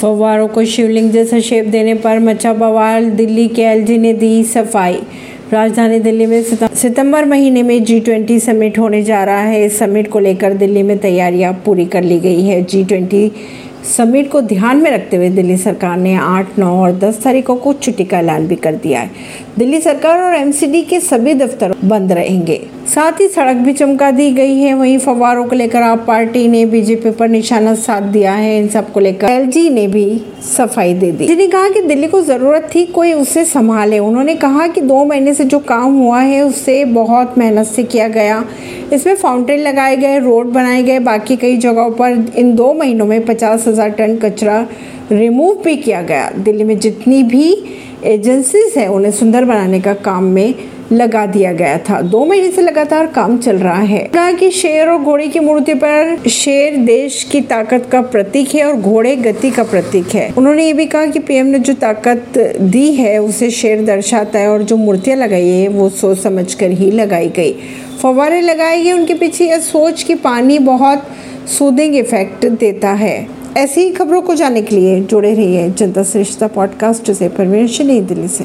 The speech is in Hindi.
फव्वारों को शिवलिंग जैसा शेप देने पर मचा बवाल, दिल्ली के एलजी ने दी सफाई। राजधानी दिल्ली में सितंबर महीने में G20 समिट होने जा रहा है। इस समिट को लेकर दिल्ली में तैयारियां पूरी कर ली गई है। G20 समिट को ध्यान में रखते हुए दिल्ली सरकार ने 8, 9 और 10 तारीखों को छुट्टी का ऐलान भी कर दिया है। दिल्ली सरकार और MCD के सभी दफ्तर बंद रहेंगे, साथ ही सड़क भी चमका दी गई है। वहीं फव्वारों को लेकर आप पार्टी ने बीजेपी पर निशाना साध दिया है। इन सब को लेकर एलजी ने भी सफाई दे दी, जिन्हें कहा कि दिल्ली को जरूरत थी कोई उसे संभाले। उन्होंने कहा कि 2 महीने से जो काम हुआ है उसे बहुत मेहनत से किया गया। इसमें फाउंटेन लगाए गए, रोड बनाए गए, बाकी कई जगहों पर इन 2 महीनों में 50,000 टन कचरा रिमूव भी किया गया। दिल्ली में जितनी भी एजेंसीज हैं उन्हें सुंदर बनाने का काम में लगा दिया गया था। 2 महीने से लगातार काम चल रहा है। कहा कि शेर और घोड़े की मूर्ति पर शेर देश की ताकत का प्रतीक है और घोड़े गति का प्रतीक है। उन्होंने ये भी कहा कि पीएम ने जो ताकत दी है उसे शेर दर्शाता है और जो मूर्तियां लगाई है वो सोच समझ कर ही लगाई गई। फव्वारे लगाए गए उनके पीछे यह सोच कि पानी बहुत सूदिंग इफेक्ट देता है। ऐसी ही खबरों को जानने के लिए जुड़े रहिए जनता से रिश्ता पॉडकास्ट से। परवीन अर्शी, नई दिल्ली से।